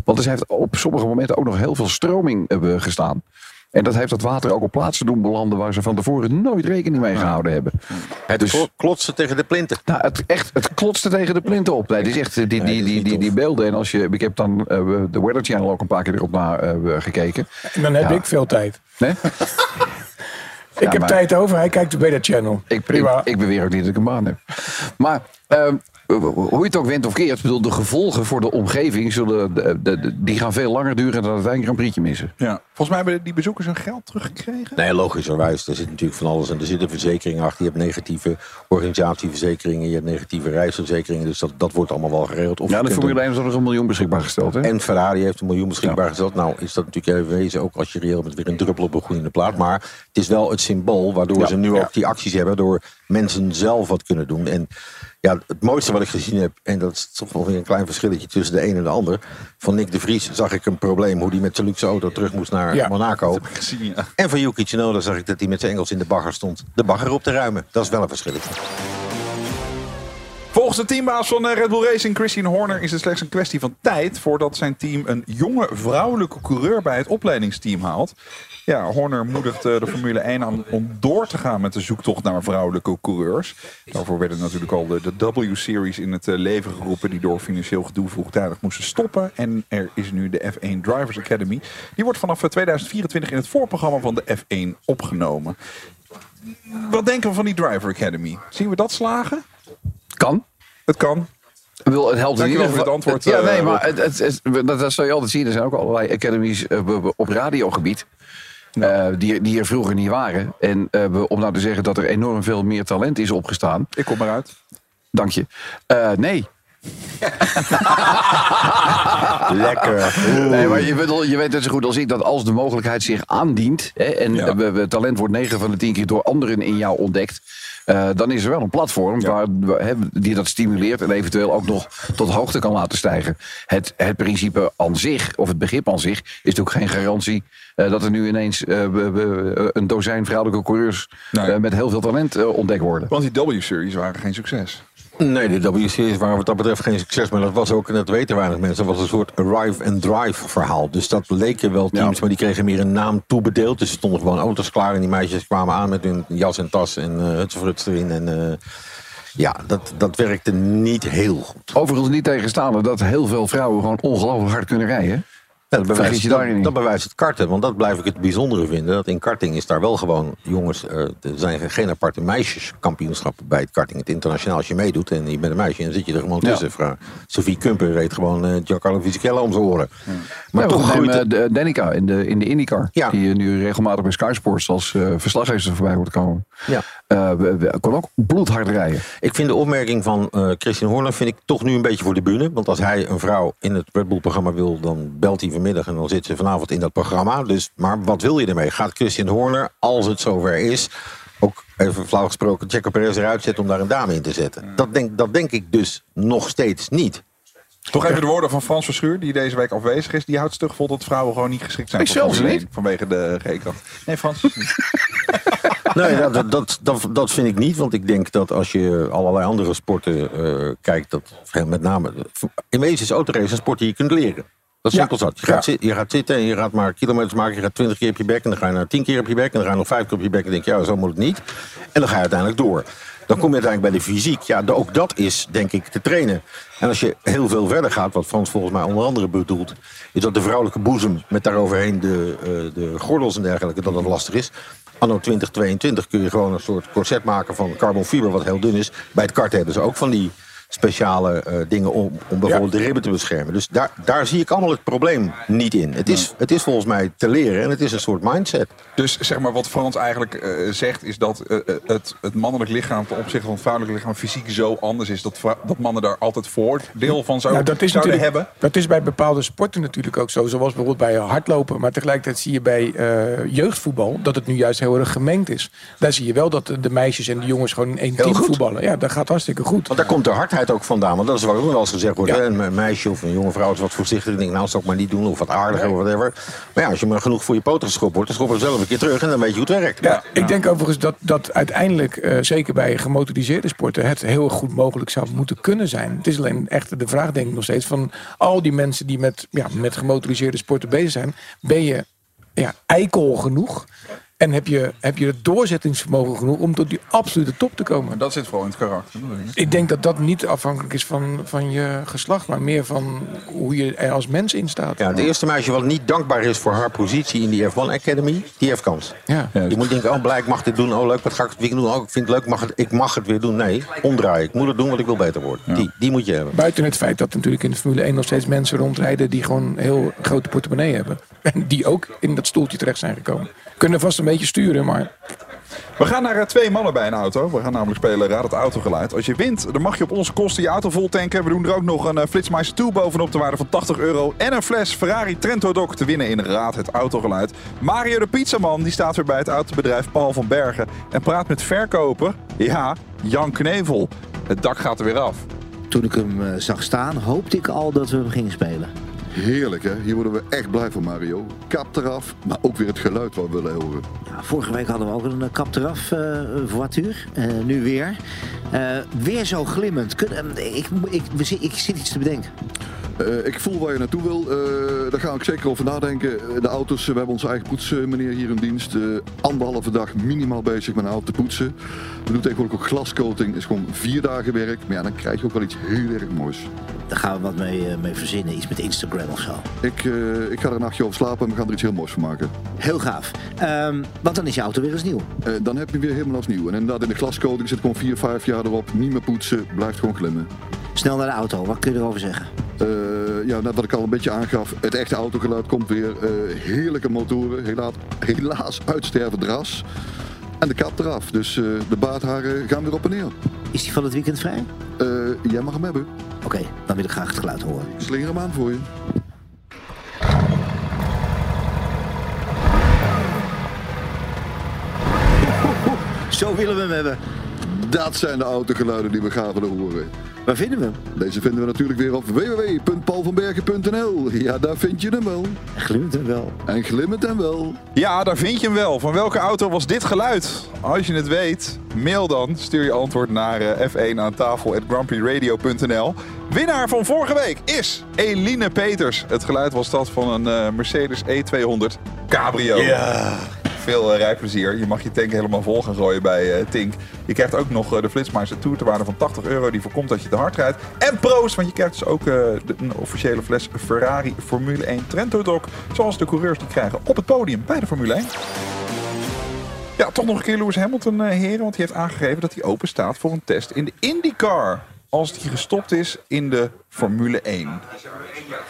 Want dus heeft op sommige momenten ook nog heel veel stroming gestaan. En dat heeft dat water ook op plaatsen doen belanden waar ze van tevoren nooit rekening mee gehouden hebben. Het dus, klotste tegen de plinten. Nou, het, echt, het klotste tegen de plinten op. Nee, het is echt die, die, die, die, die, die beelden. En als je, ik heb dan uh, de Weather Channel ook een paar keer erop naar uh, gekeken. En dan heb ja. ik veel tijd. Nee? Ik ja, heb maar, tijd over, hij kijkt de Weather Channel. Ik, ik, ik beweer ook niet dat ik een baan heb. Maar uh, hoe je het ook wint of keert, bedoel, de gevolgen voor de omgeving zullen, de, de, die gaan veel langer duren dan het Grand Prix'tje missen. Ja. Volgens mij hebben die bezoekers hun geld teruggekregen? Nee, logischerwijs. Er zit natuurlijk van alles en er zitten verzekeringen achter. Je hebt negatieve organisatieverzekeringen, je hebt negatieve reisverzekeringen. Dus dat, dat wordt allemaal wel geregeld. Of ja, de Formule één is nog een miljoen beschikbaar gesteld. Hè? En Ferrari heeft een miljoen beschikbaar ja. gesteld. Nou is dat natuurlijk even wezen, ook als je reëel met weer een druppel op een groeiende plaat. Maar het is wel het symbool waardoor ja. ze nu ja. ook die acties hebben. Door mensen zelf wat kunnen doen. En ja, het mooiste wat ik gezien heb, en dat is toch wel weer een klein verschilletje tussen de een en de ander. Van Nick de Vries zag ik een probleem, hoe die met zijn luxe auto terug moest naar ja, Monaco. Dat heb ik gezien, ja. En van Yuki Tsunoda zag ik dat hij met zijn Engels in de bagger stond. De bagger op te ruimen, dat is wel een verschilletje. Volgens de teambaas van Red Bull Racing, Christian Horner, is het slechts een kwestie van tijd voordat zijn team een jonge vrouwelijke coureur bij het opleidingsteam haalt. Ja, Horner moedigt de Formule één aan om door te gaan met de zoektocht naar vrouwelijke coureurs. Daarvoor werden natuurlijk al de, de W-series in het leven geroepen die door financieel gedoe vroegtijdig moesten stoppen. En er is nu de F één Drivers Academy. Die wordt vanaf tweeduizend vierentwintig in het voorprogramma van de F één opgenomen. Wat denken we van die Driver Academy? Zien we dat slagen? Kan. Het kan. Ik bedoel, het helpt in ieder geval het antwoord. Ja, nee, maar het, het, het, het, dat, dat zou je altijd zien. Er zijn ook allerlei academies op radiogebied. Uh, die, die er vroeger niet waren. En uh, om nou te zeggen dat er enorm veel meer talent is opgestaan. Ik kom eruit. Dank je. Uh, nee. Lekker. Nee, maar je, bedoel, je weet net zo goed als ik dat als de mogelijkheid zich aandient. Hè, en ja. uh, talent wordt negen van de tien keer door anderen in jou ontdekt. Uh, dan is er wel een platform ja. waar, he, die dat stimuleert en eventueel ook nog tot hoogte kan laten stijgen. Het, het principe aan zich, of het begrip aan zich, is natuurlijk geen garantie uh, dat er nu ineens uh, be, be, een dozijn vrouwelijke coureurs nee. uh, met heel veel talent uh, ontdekt worden. Want die W-series waren geen succes. Nee, de W-series waren wat dat betreft geen succes. Maar dat was ook, en dat weten weinig mensen, dat was een soort arrive-and-drive verhaal. Dus dat leken wel teams, ja. maar die kregen meer een naam toebedeeld. Dus er stonden gewoon auto's klaar en die meisjes kwamen aan met hun jas en tas en uh, hutsenfruts erin. En, uh, ja, dat, dat werkte niet heel goed. Overigens niet tegenstaande dat heel veel vrouwen gewoon ongelooflijk hard kunnen rijden. Ja, dat, bewijst, je dat, dat bewijst het karten, want dat blijf ik het bijzondere vinden. Dat in karting is daar wel gewoon, jongens, er zijn geen aparte meisjeskampioenschappen bij het karting. Het internationaal, als je meedoet en je bent een meisje, dan zit je er gewoon tussen. Ja. Sophie Kumper reed gewoon Giancarlo Fisichella om zijn oren. Ja. Maar ja, toch groeit het... Uh, Danica in de, in de IndyCar, ja. die nu regelmatig bij Sky Sports als uh, verslaggever voorbij wordt komen. Ja. Uh, we, we kon ook bloedhard rijden. Ik vind de opmerking van uh, Christian Horner vind ik toch nu een beetje voor de bühne. Want als hij een vrouw in het Red Bull programma wil, dan belt hij vanmiddag en dan zit ze vanavond in dat programma. Dus, maar wat wil je ermee? Gaat Christian Horner, als het zover is, ook even flauw gesproken, Sergio Perez eruit zetten om daar een dame in te zetten? Dat denk, dat denk ik dus nog steeds niet. Toch even de woorden van Frans Verschuur, die deze week afwezig is. Die houdt stug vol dat vrouwen gewoon niet geschikt zijn. Ik zelfs niet. Vanwege de G-kracht. Nee, Frans is niet. Nee, dat, dat, dat, dat vind ik niet. Want ik denk dat als je allerlei andere sporten uh, kijkt, dat met name... In wezen is autorace een sport die je kunt leren. Dat is simpel zat. Je gaat, ja. zi- je gaat zitten en je gaat maar kilometers maken. Je gaat twintig keer op je bek en dan ga je naar tien keer op je bek. En dan ga je nog vijf keer op je bek en denk je, ja, zo moet het niet. En dan ga je uiteindelijk door. Dan kom je uiteindelijk bij de fysiek. Ja, de, ook dat is, denk ik, te trainen. En als je heel veel verder gaat, wat Frans volgens mij onder andere bedoelt... is dat de vrouwelijke boezem met daaroverheen de, uh, de gordels en dergelijke... dat dat lastig is. Anno twintig tweeëntwintig kun je gewoon een soort corset maken van carbonfiber... wat heel dun is. Bij het kart hebben ze ook van die... speciale uh, dingen om, om bijvoorbeeld ja. de ribben te beschermen. Dus daar, daar zie ik allemaal het probleem niet in. Het is, het is volgens mij te leren en het is een soort mindset. Dus zeg maar wat Frans eigenlijk uh, zegt... is dat uh, het, het mannelijk lichaam ten opzichte van het vrouwelijk lichaam... fysiek zo anders is dat, dat mannen daar altijd voordeel van zouden, nou, dat is zouden hebben. Dat is bij bepaalde sporten natuurlijk ook zo. Zoals bijvoorbeeld bij hardlopen. Maar tegelijkertijd zie je bij uh, jeugdvoetbal... dat het nu juist heel erg gemengd is. Daar zie je wel dat de meisjes en de jongens gewoon in één heel team goed. voetballen. Ja, dat gaat hartstikke goed. Want daar komt de hardheid ook vandaan, want dat is waar ook wel eens gezegd wordt. Ja. Een meisje of een jonge vrouw is wat voorzichtig. Ik denk, nou, dat zou ik maar niet doen, of wat aardiger, of whatever. Maar ja, als je maar genoeg voor je poten geschopt wordt, dan schoppen ze zelf een keer terug en dan weet je hoe het werkt. Ja, ja. Ik denk overigens dat, dat uiteindelijk, uh, zeker bij gemotoriseerde sporten, het heel goed mogelijk zou moeten kunnen zijn. Het is alleen echt de vraag, denk ik nog steeds, van al die mensen die met, ja, met gemotoriseerde sporten bezig zijn, ben je ja, eikel genoeg? En heb je, heb je het doorzettingsvermogen genoeg om tot die absolute top te komen? Maar dat zit vooral in het karakter. Ik denk dat dat niet afhankelijk is van, van je geslacht, maar meer van hoe je er als mens in staat. Ja, het eerste meisje wat niet dankbaar is voor haar positie in die F één Academy, die heeft kans. Ja. Ja, dus je moet denken, oh blij, ik mag dit doen. Oh leuk, wat ga ik het weer doen? Oh, ik vind het leuk, mag het, ik mag het weer doen. Nee, omdraaien. Ik moet het doen, want ik wil beter worden. Ja. Die, die moet je hebben. Buiten het feit dat natuurlijk in de Formule één nog steeds mensen rondrijden die gewoon heel grote portemonnee hebben. En die ook in dat stoeltje terecht zijn gekomen. Kunnen vast een beetje sturen, maar... We gaan naar twee mannen bij een auto. We gaan namelijk spelen Raad het Autogeluid. Als je wint, dan mag je op onze kosten je auto vol tanken. We doen er ook nog een Flitsmeister twee bovenop de waarde van tachtig euro. En een fles Ferrari Trento Doc te winnen in Raad het Autogeluid. Mario de Pizzaman, die staat weer bij het autobedrijf Paul van Bergen. En praat met verkoper, ja, Jan Knevel. Het dak gaat er weer af. Toen ik hem zag staan, hoopte ik al dat we hem gingen spelen. Heerlijk, hè? Hier worden we echt blij van, Mario. Kap eraf, maar ook weer het geluid wat we willen horen. Nou, vorige week hadden we ook een kap eraf uh, voituur. Uh, nu weer. Uh, weer zo glimmend. Kun, uh, ik, ik, ik, ik zit iets te bedenken. Uh, ik voel waar je naartoe wil. Uh, daar ga ik zeker over nadenken. De auto's, we hebben onze eigen poetsmeneer hier in dienst. Uh, anderhalve dag minimaal bezig met een auto te poetsen. We doen tegenwoordig ook glascoating. Het is gewoon vier dagen werk. Maar ja, dan krijg je ook wel iets heel erg moois. Daar gaan we wat mee, uh, mee verzinnen. Iets met Instagram of zo. Ik, uh, ik ga er een nachtje over slapen en we gaan er iets heel moois van maken. Heel gaaf. Um, want dan is je auto weer eens nieuw. Uh, dan heb je weer helemaal als nieuw. En inderdaad, in de glascoating zit gewoon vier, vijf jaar erop. Niet meer poetsen. Blijft gewoon glimmen. Snel naar de auto. Wat kun je erover zeggen? Uh, ja, net wat ik al een beetje aangaf, het echte autogeluid komt weer. Uh, heerlijke motoren, helaas, helaas uitstervend ras. En de kap eraf, dus uh, de baardharen gaan weer op en neer. Is die van het weekend vrij? Uh, jij mag hem hebben. Oké, okay, dan wil ik graag het geluid horen. Ik slinger hem aan voor je. Zo willen we hem hebben. Dat zijn de autogeluiden die we gaan willen horen. Waar vinden we hem? Deze vinden we natuurlijk weer op w w w punt paul van bergen punt n l. Ja, daar vind je hem wel. En glimmend hem wel. En glimmend hem wel. Ja, daar vind je hem wel. Van welke auto was dit geluid? Als je het weet, mail dan. Stuur je antwoord naar F één aan tafel at grand prix radio punt n l. Winnaar van vorige week is Eline Peters. Het geluid was dat van een Mercedes E tweehonderd Cabrio. Ja. Yeah. Veel uh, rijplezier. Je mag je tank helemaal vol gaan gooien bij uh, Tink. Je krijgt ook nog uh, de Flitsmeister Tour te waarde van tachtig euro. Die voorkomt dat je te hard rijdt. En proost, want je krijgt dus ook uh, de, een officiële fles Ferrari Formule één Trento Doc. Zoals de coureurs die krijgen op het podium bij de Formule één. Ja, toch nog een keer Lewis Hamilton, uh, heren. Want hij heeft aangegeven dat hij open staat voor een test in de IndyCar. Als hij gestopt is in de Formule één.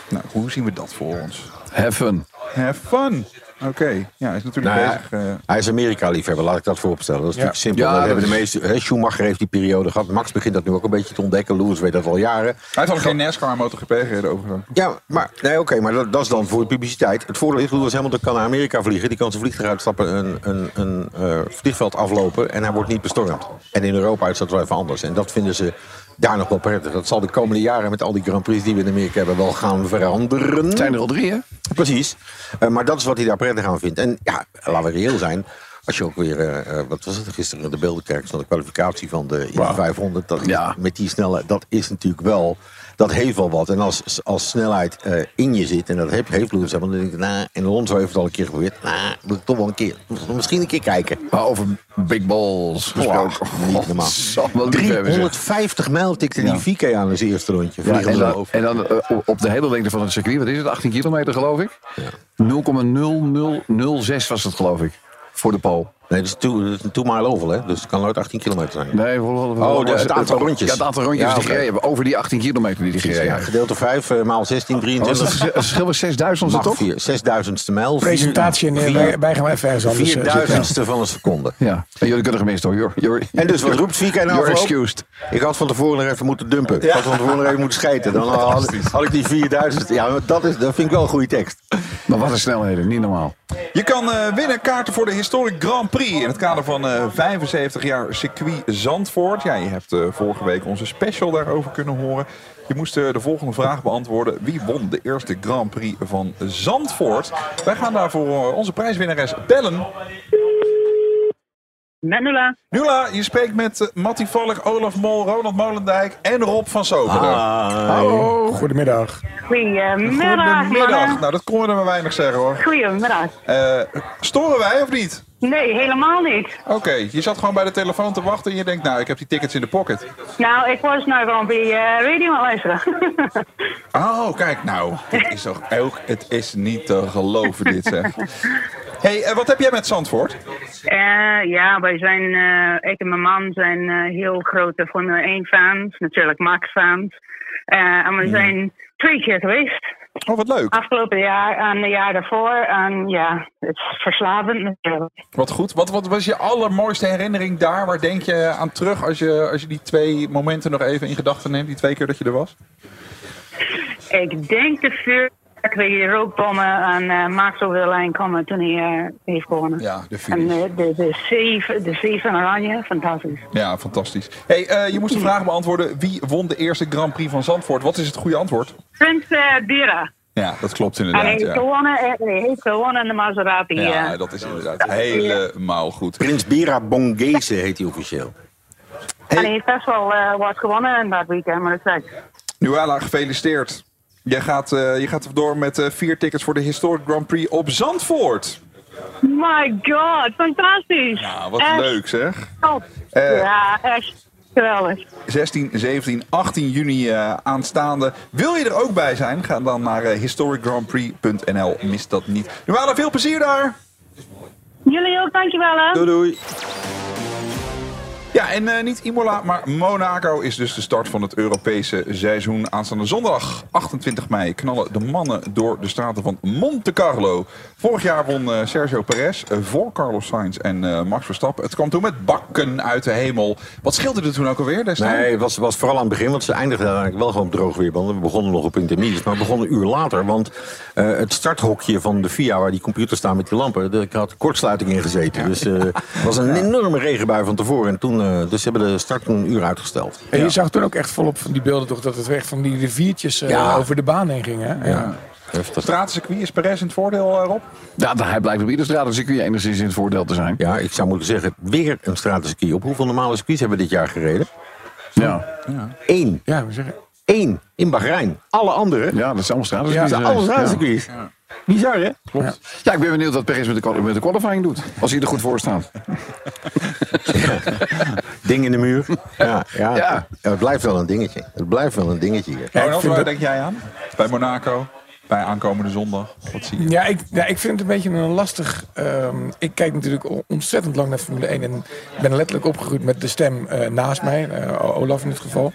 Nou, hoe zien we dat voor ons? Have fun. Have fun. Oké, okay. Ja, hij is natuurlijk nou, bezig. Uh... Hij is Amerika-liefhebber, laat ik dat vooropstellen. Dat is ja. natuurlijk simpel. Ja, we hebben is... de meeste, he, Schumacher heeft die periode gehad. Max begint dat nu ook een beetje te ontdekken. Lewis weet dat al jaren. Hij heeft al geen NASCAR MotoGP gereden overigens. Ja, maar, nee, oké, okay, maar dat, dat is dan voor de publiciteit. Het voordeel is, Lewis Hamilton kan naar Amerika vliegen. Die kan zijn vliegtuig uitstappen, een, een, een uh, vliegveld aflopen en hij wordt niet bestormd. En in Europa is dat wel even anders. En dat vinden ze daar nog wel prettig. Dat zal de komende jaren met al die Grand Prix die we in Amerika hebben wel gaan veranderen. Het zijn er al drie, hè? Precies. Uh, maar dat is wat hij daar prettig aan vindt. En ja, laten we reëel zijn. Als je ook weer, uh, wat was het gisteren, de beelden kijkt van de kwalificatie van de Indy wow. vijfhonderd. Dat ja. Met die snelle, dat is natuurlijk wel, dat heeft wel wat. En als, als snelheid uh, in je zit, en dat heeft, heeft Lewis Hamilton, dan denk ik, nah, en Alonso heeft het al een keer geprobeerd. Nah, moet ik toch wel een keer, misschien een keer kijken. Maar over big balls gesproken. Oh, niet normaal. driehonderdvijftig mijl tikte die V K aan als eerste rondje. Ja, en dan, en dan uh, op de hele lengte van het circuit, wat is het, achttien kilometer geloof ik? nul komma nul nul nul zes was het geloof ik. Voor de Paul. Nee, dat is een two-mile oval, hè? Dus het kan nooit achttien kilometer zijn. Nee, volgens mij. Oh, de, het aantal rondjes. Ja, het aantal rondjes ja, die gereden hebben. Over die achttien kilometer die die gereden hebben. Ja, gedeelte vijf, uh, maal zestien, drieëntwintig. Oh, dat verschil was zesduizendste, toch? zesduizendste mijl. Presentatie en bijgaan we even vierduizendste van een seconde. Ja. En jullie kunnen gemist, hoor. You're, you're, en dus wat roept V K nou voor excused. Ik had van tevoren nog even moeten dumpen. Ja. Ik had van tevoren nog even moeten schijten. Dan had, had ik die vierduizend. Ja, dat, is, dat vind ik wel een goede tekst. Maar wat een snelheden, niet normaal. Je kan uh, winnen kaarten voor de Historic Grand Prix in het kader van uh, vijfenzeventig jaar circuit Zandvoort. Ja, je hebt uh, vorige week onze special daarover kunnen horen. Je moest uh, de volgende vraag beantwoorden. Wie won de eerste Grand Prix van Zandvoort? Wij gaan daarvoor uh, onze prijswinnares bellen. Met Nula. Nula, je spreekt met uh, Mattie Valk, Olav Mol, Ronald Molendijk en Rob van Zoveren. Hallo. Goedemiddag. Goedemiddag. Goedemiddag. Mannen. Nou, dat konden we maar weinig zeggen, hoor. Goedemiddag. Uh, storen wij of niet? Nee, helemaal niet. Oké, okay, je zat gewoon bij de telefoon te wachten en je denkt, nou, ik heb die tickets in de pocket. Nou, ik was nou gewoon bij uh, radio aan luisteren. Oh, kijk nou. Dit is toch ook, het is niet te geloven dit, zeg. Hé, hey, uh, wat heb jij met Zandvoort? Uh, ja, wij zijn, uh, ik en mijn man zijn uh, heel grote Formule één fans. Natuurlijk Max fans. Uh, en we zijn hmm. twee keer geweest. Oh, wat leuk. Afgelopen jaar en het jaar daarvoor. En ja, het is verslavend. Wat goed. Wat, wat was je allermooiste herinnering daar? Waar denk je aan terug als je, als je die twee momenten nog even in gedachten neemt? Die twee keer dat je er was? Ik denk de vuur... Ik kreeg die rookbommen en uh, Max over de lijn komen toen hij uh, heeft gewonnen. Ja, de finish. En uh, de, de, zeven, de zeven oranje, fantastisch. Ja, fantastisch. Hey, uh, je moest de vraag beantwoorden. Wie won de eerste Grand Prix van Zandvoort? Wat is het goede antwoord? Prins uh, Bira. Ja, dat klopt inderdaad. En hij heeft gewonnen, hij heeft gewonnen in de Maserati. Ja, ja, dat is inderdaad helemaal goed. Prins Bira Bongese heet hij officieel. Hey. En hij heeft best wel uh, wat gewonnen in dat weekend, maar dat is Nuala, gefeliciteerd. Jij gaat, uh, je gaat door met uh, vier tickets voor de Historic Grand Prix op Zandvoort. My god, fantastisch. Ja, wat echt leuk, zeg. Oh, uh, ja, echt geweldig. zestien, zeventien, achttien juni uh, aanstaande. Wil je er ook bij zijn? Ga dan naar uh, historic grand prix punt n l. Mis dat niet. Nuala, veel plezier daar. Jullie ook, dankjewel. Hè. Doei, doei. Ja, en uh, niet Imola, maar Monaco is dus de start van het Europese seizoen. Aanstaande zondag, achtentwintig mei, knallen de mannen door de straten van Monte Carlo. Vorig jaar won uh, Sergio Perez uh, voor Carlos Sainz en uh, Max Verstappen. Het kwam toen met bakken uit de hemel. Wat scheelde er toen ook alweer? Nee, het was, was vooral aan het begin, want ze eindigden eigenlijk wel gewoon op droog weer. We begonnen nog op intermediates, maar we begonnen een uur later. Want uh, het starthokje van de F I A, waar die computers staan met die lampen, daar had kortsluiting in gezeten. Ja. Dus het uh, was een enorme regenbui van tevoren en toen... Uh, Uh, dus ze hebben de start een uur uitgesteld. En je ja. zag toen ook echt volop van die beelden toch, dat het weg van die riviertjes uh, ja. over de baan heen ging. Hè? Ja. Ja. Heftig. Stratencircuit, is Perez in het voordeel, Rob? Ja, hij blijkt op ieder stratencircuit enigszins in het voordeel te zijn. Ja, ik zou moeten zeggen, weer een stratencircuit. Op hoeveel normale circuits hebben we dit jaar gereden? Ja. ja. Eén. Ja, we zeggen... Eén in Bahrein. Alle anderen. Ja, dat zijn allemaal stratencircuits. Ja, dat zijn allemaal stratencircuits. Ja. Ja. Bizar, hè? Klopt. Ja. ja, ik ben benieuwd wat Perez met de, met de qualifying doet. Als hij er goed voor staat. Ja. Ding in de muur. Ja, ja. ja, het blijft wel een dingetje. Het blijft wel een dingetje hier. Ja, Ronald, waar dat... denk jij aan? Bij Monaco? Bij aankomende zondag? Wat zie je? Ja, ik, ja, ik vind het een beetje een lastig... Um, ik kijk natuurlijk ontzettend lang naar Formule één. En ben letterlijk opgegroeid met de stem uh, naast mij. Uh, Olav in dit geval.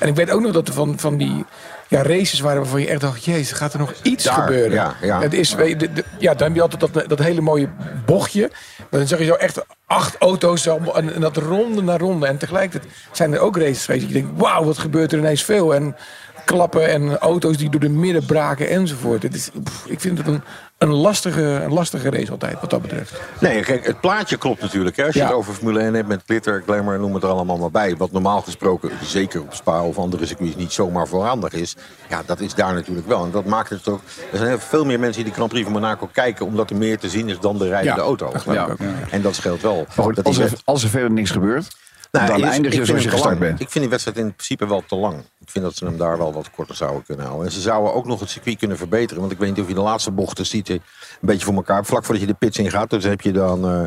En ik weet ook nog dat er van, van die... Ja, races waren waarvan je echt dacht, jezus, gaat er nog iets Daar, gebeuren? Ja, ja. Het is, de, de, ja, dan heb je altijd dat, dat hele mooie bochtje. Dan zag je zo echt acht auto's zo, en, en dat ronde na ronde. En tegelijkertijd zijn er ook races geweest. Je denkt, wauw, wat gebeurt er ineens veel? En klappen en auto's die door de midden braken enzovoort. Het is, pff, ik vind het een, een, lastige, een lastige race altijd, wat dat betreft. Nee, kijk, het plaatje klopt natuurlijk. Hè? Als je ja. het over Formule één hebt met glitter, glamour, noem het er allemaal maar bij. Wat normaal gesproken, zeker op Spa of andere circuits, niet zomaar voorhandig is. Ja, dat is daar natuurlijk wel. En dat maakt het ook... Er zijn veel meer mensen die de Grand Prix van Monaco kijken... omdat er meer te zien is dan de rijdende ja, auto. Dat ja. ook. En dat scheelt wel. Goed, dat als, er, echt... als er verder niks gebeurt... Nou, dan is, eindig je zoals je gestart bent. Ik vind die wedstrijd in principe wel te lang. Ik vind dat ze hem daar wel wat korter zouden kunnen houden. En ze zouden ook nog het circuit kunnen verbeteren. Want ik weet niet of je de laatste bochten ziet. Een beetje voor elkaar. Vlak voordat je de pits in gaat. Dus heb je dan... Uh,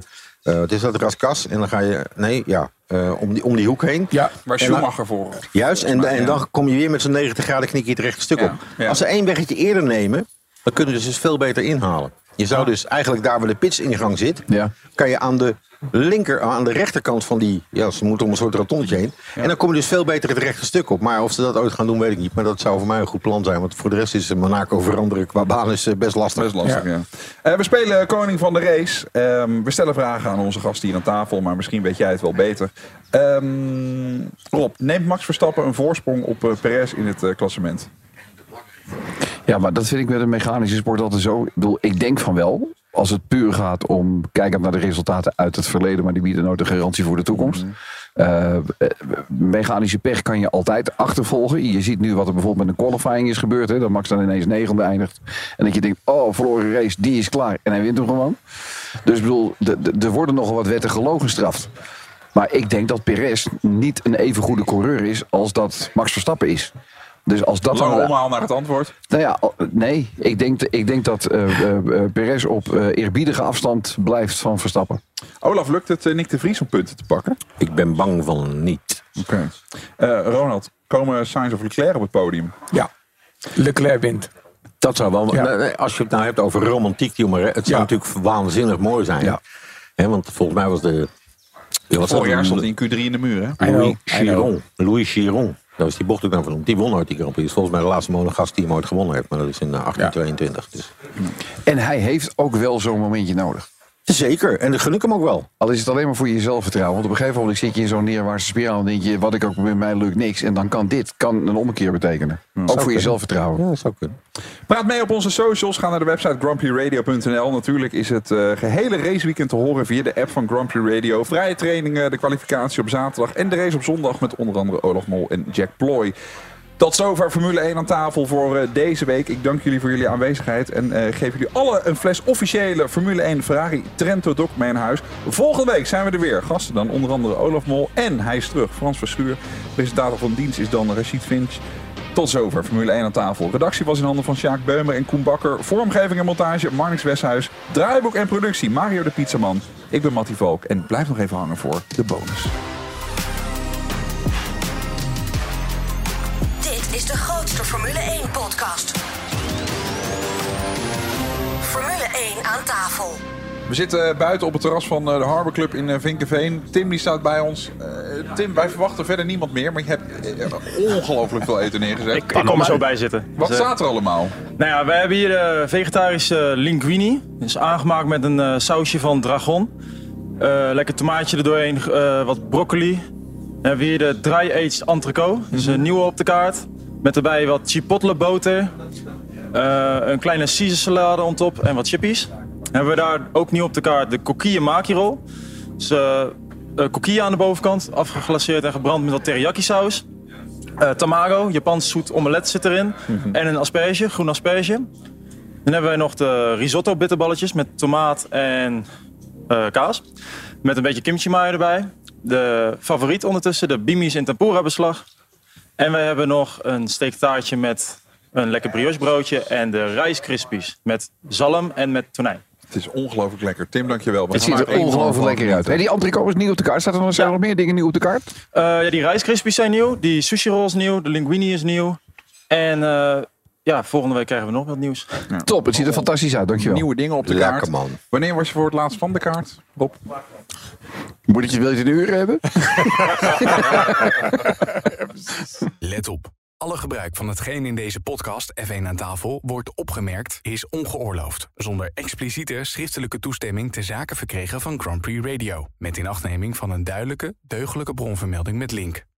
uh, het is dat Raskas. En dan ga je... Nee, ja. Uh, om, die, om die hoek heen. Ja, waar Schumacher voor. Juist. En, en dan kom je weer met zo'n negentig graden knikje het rechte stuk ja, op. Ja. Als ze één weggetje eerder nemen... dan kunnen ze dus veel beter inhalen. Je zou dus eigenlijk daar waar de pitsingang zit... Ja. kan je aan de... linker aan de rechterkant van die... Ja, ze moeten om een soort ratonnetje heen. Ja. En dan kom je dus veel beter het rechte stuk op. Maar of ze dat ooit gaan doen, weet ik niet. Maar dat zou voor mij een goed plan zijn. Want voor de rest is Monaco veranderen qua baan is best lastig. Best lastig, ja. ja. Uh, we spelen Koning van de Race. Um, we stellen vragen aan onze gasten hier aan tafel. Maar misschien weet jij het wel beter. Um, Rob, neemt Max Verstappen een voorsprong op uh, Perez in het uh, klassement? Ja, maar dat vind ik met een mechanische sport altijd zo. Ik bedoel, ik denk van wel... Als het puur gaat om kijkend naar de resultaten uit het verleden... maar die bieden nooit een garantie voor de toekomst. Uh, mechanische pech kan je altijd achtervolgen. Je ziet nu wat er bijvoorbeeld met een qualifying is gebeurd. Hè, dat Max dan ineens negende eindigt. En dat je denkt, oh, verloren race, die is klaar. En hij wint hem gewoon. Dus ik bedoel, er worden nogal wat wetten gelogen gestraft. Maar ik denk dat Perez niet een even goede coureur is... als dat Max Verstappen is. Dus als dat Lange omhaal naar het antwoord? Nou ja, nee. Ik denk, ik denk dat uh, uh, Perez op uh, eerbiedige afstand blijft van Verstappen. Olav, lukt het uh, Nick de Vries om punten te pakken? Ik ben bang van niet. Oké. Okay. Uh, Ronald, komen Sainz of Leclerc op het podium? Ja, Leclerc wint. Dat zou wel... Ja. Nou, als je het nou hebt over romantiek, die maar, het zou ja. natuurlijk waanzinnig mooi zijn. Ja. He, want volgens mij was de... Ja, was voorjaar stond in Q drie in de muur, hè? I Louis Chiron. Louis Chiron. Dat is die bocht ook dan van hem. Die won ooit die Grand Prix. Is volgens mij de laatste Monegasque die hem ooit gewonnen heeft. Maar dat is in achttien tweeëntwintig. Ja. Dus. En hij heeft ook wel zo'n momentje nodig. Zeker. En dat geluk hem ook wel. Al is het alleen maar voor je zelfvertrouwen. Want op een gegeven moment zit je in zo'n neerwaartse spiraal. En denk je, wat ik ook met mij lukt niks. En dan kan dit kan een ommekeer betekenen. Ja, ook voor kunnen. Je zelfvertrouwen. Ja, dat zou kunnen. Praat mee op onze socials. Ga naar de website grand prix radio punt n l. Natuurlijk is het uh, gehele raceweekend te horen via de app van Grand Prix Radio. Vrije trainingen, de kwalificatie op zaterdag en de race op zondag. Met onder andere Olav Mol en Jack Ploy. Tot zover Formule één aan tafel voor deze week. Ik dank jullie voor jullie aanwezigheid. En uh, geef jullie alle een fles officiële Formule één Ferrari Trento Doc mee in huis. Volgende week zijn we er weer. Gasten dan onder andere Olav Mol. En hij is terug, Frans Verschuur. Presentator van dienst is dan Rachid Finch. Tot zover Formule één aan tafel. Redactie was in handen van Sjaak Beumer en Koen Bakker. Vormgeving en montage Marnix Westhuis. Draaiboek en productie Mario de Pizzaman. Ik ben Mattie Valk en blijf nog even hangen voor de bonus. Is de grootste Formule één podcast. Formule één aan tafel. We zitten buiten op het terras van de Harbor Club in Vinkeveen. Tim die staat bij ons. Uh, Tim, wij verwachten verder niemand meer, maar je hebt uh, ongelooflijk veel eten neergezet. Ik, ik kom er zo bij zitten. Wat dus, staat er allemaal? Nou ja, wij hebben hier de vegetarische linguini. Dat is aangemaakt met een uh, sausje van dragon. Uh, lekker tomaatje erdoorheen, uh, wat broccoli. Dan hebben we hier de dry-aged entrecôte. Dat is een nieuwe op de kaart. Met daarbij wat chipotle boter, uh, een kleine caesarsalade ontop en wat chippies. Dan hebben we daar ook nieuw op de kaart de coquille makirol. Dus uh, uh, kokia aan de bovenkant, afgeglaceerd en gebrand met wat teriyaki saus. Uh, tamago, Japans zoet omelet zit erin. Mm-hmm. En een asperge, groen asperge. Dan hebben wij nog de risotto bitterballetjes met tomaat en uh, kaas. Met een beetje kimchi mayo erbij. De favoriet ondertussen, de bimis in tempura beslag. En we hebben nog een steektaartje met een lekker brioche broodje en de rijstkrispies met zalm en met tonijn. Het is ongelooflijk lekker. Tim, dankjewel. We het ziet er ongelooflijk lekker uit. Hey, die antrico is nieuw op de kaart. Staat er nog, ja. nog meer dingen nieuw op de kaart? Uh, ja, die rijstkrispies zijn nieuw. Die sushi roll is nieuw. De linguini is nieuw. En uh, ja, volgende week krijgen we nog wat nieuws. Ja. Top, het ziet er fantastisch uit. Dankjewel. Nieuwe dingen op de lekker, kaart. Man. Wanneer was je voor het laatst van de kaart, Rob? Moet ik je wel eens een uur hebben? Let op. Alle gebruik van hetgeen in deze podcast F één aan tafel wordt opgemerkt is ongeoorloofd. Zonder expliciete schriftelijke toestemming ter zake verkregen van Grand Prix Radio. Met inachtneming van een duidelijke, deugdelijke bronvermelding met link.